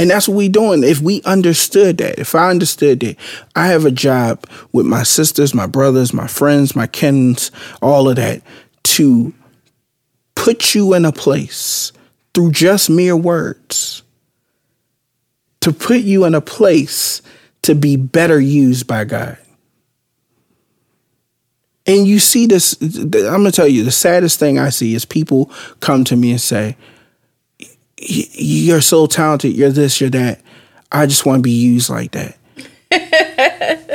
And that's what we're doing. If we understood that, if I understood that, I have a job with my sisters, my brothers, my friends, my kins, all of that, to put you in a place through just mere words, to put you in a place to be better used by God. And you see this, I'm going to tell you, the saddest thing I see is people come to me and say, you're so talented, you're this, you're that. I just want to be used like that.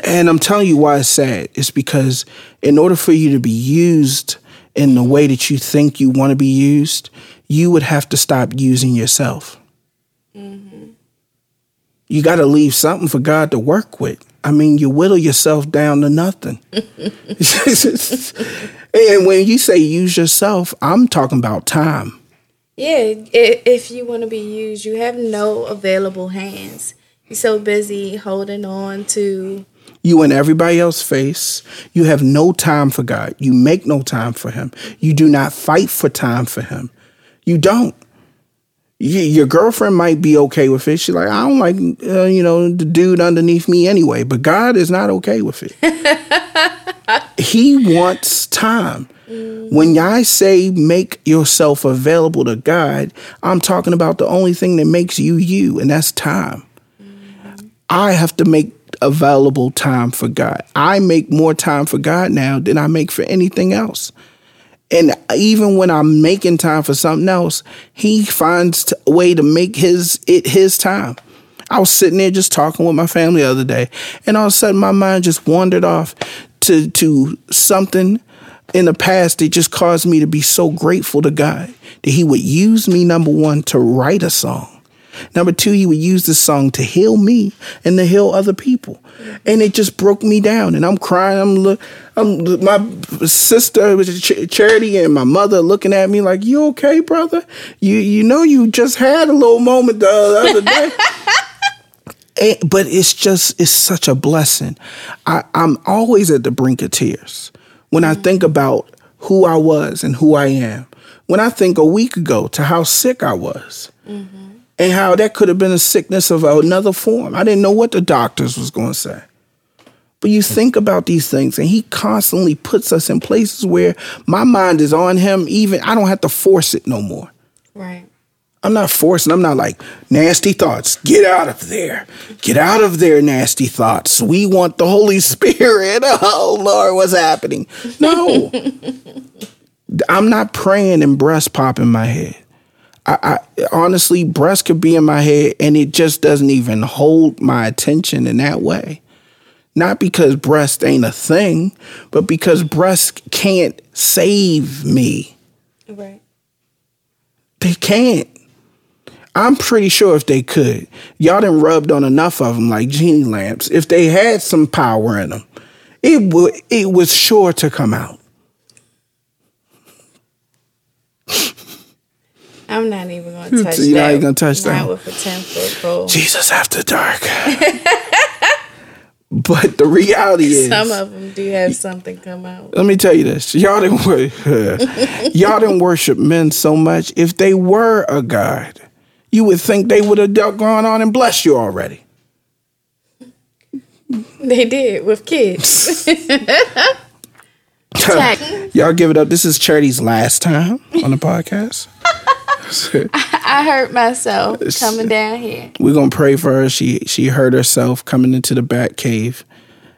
And I'm telling you why it's sad. It's because in order for you to be used in the way that you think you want to be used, you would have to stop using yourself. Mm-hmm. You got to leave something for God to work with. I mean, you whittle yourself down to nothing. And when you say use yourself, I'm talking about time. Yeah, if you want to be used, you have no available hands. You're so busy holding on to you and everybody else's face. You have no time for God. You make no time for him. You do not fight for time for him. You don't. Your girlfriend might be okay with it. She's like, I don't like, the dude underneath me anyway. But God is not okay with it. He wants time. Mm. When I say make yourself available to God, I'm talking about the only thing that makes you you, and that's time. Mm. I have to make available time for God. I make more time for God now than I make for anything else. And even when I'm making time for something else, he finds a way to make his time. I was sitting there just talking with my family the other day, and all of a sudden my mind just wandered off to something in the past, it just caused me to be so grateful to God that he would use me, number one, to write a song. Number two, he would use this song to heal me and to heal other people. And it just broke me down. And I'm crying. I'm my sister, Charity, and my mother looking at me like, you okay, brother? You know you just had a little moment the other day. But it's such a blessing. I'm always at the brink of tears when I think about who I was and who I am. When I think a week ago to how sick I was. Mm-hmm. And how that could have been a sickness of another form. I didn't know what the doctors was going to say. But you think about these things, and he constantly puts us in places where my mind is on him. Even I don't have to force it no more. Right. I'm not forcing. I'm not like, nasty thoughts, get out of there. Get out of there, nasty thoughts. We want the Holy Spirit. Oh, Lord, what's happening? No. I'm not praying and breast popping my head. I honestly, breast could be in my head, and it just doesn't even hold my attention in that way. Not because breast ain't a thing, but because breast can't save me. Right. They can't. I'm pretty sure if they could, y'all done rubbed on enough of them like genie lamps. If they had some power in them, it was sure to come out. I'm not even going to touch that. You're not even going to touch that. Not with a 10-foot pole. Jesus after dark. But the reality is, some of them do have something come out. Let me tell you this. Y'all didn't worship men so much. If they were a god, you would think they would have gone on and blessed you already. They did with kids. Y'all give it up. This is Charity's last time on the podcast. I hurt myself coming down here. We're going to pray for her. She hurt herself coming into the back cave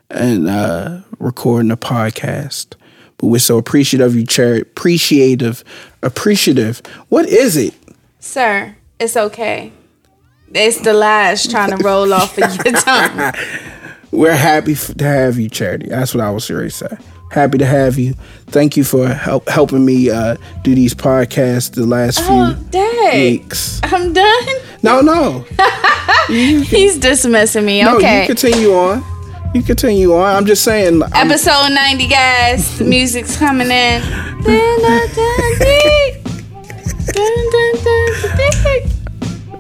and recording a podcast. But we're so appreciative of you, Charity. Appreciative. What is it? Sir, it's okay. It's the lies trying to roll off of your tongue. We're happy to have you, Charity. That's what I was serious to say. Happy to have you. Thank you for helping me do these podcasts the last few weeks. I'm done? No. He's dismissing me. No, okay. You continue on. I'm just saying. Episode 90, guys. The music's coming in.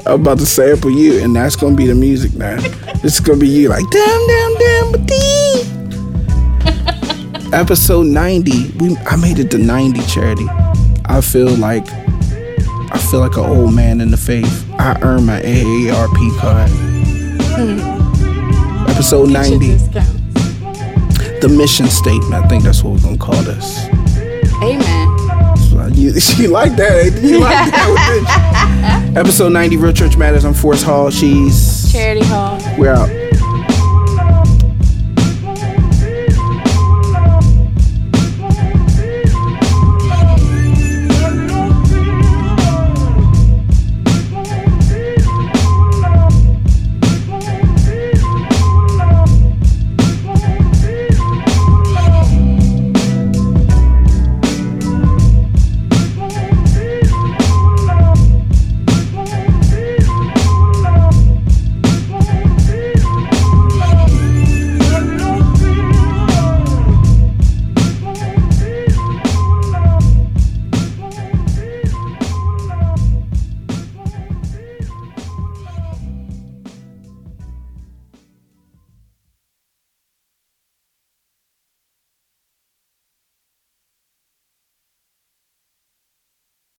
I'm about to sample you, and that's going to be the music now. It's going to be you like, damn, damn, damn, ba-dee. Episode 90, I made it to 90, Charity. I feel like an old man in the faith. I earned my AARP card. Episode 90, the mission statement. I think that's what we're gonna call this. Amen. So you like that? You like that? Episode 90, Real Church Matters. I'm Forrest Hall. She's Charity Hall. We're out.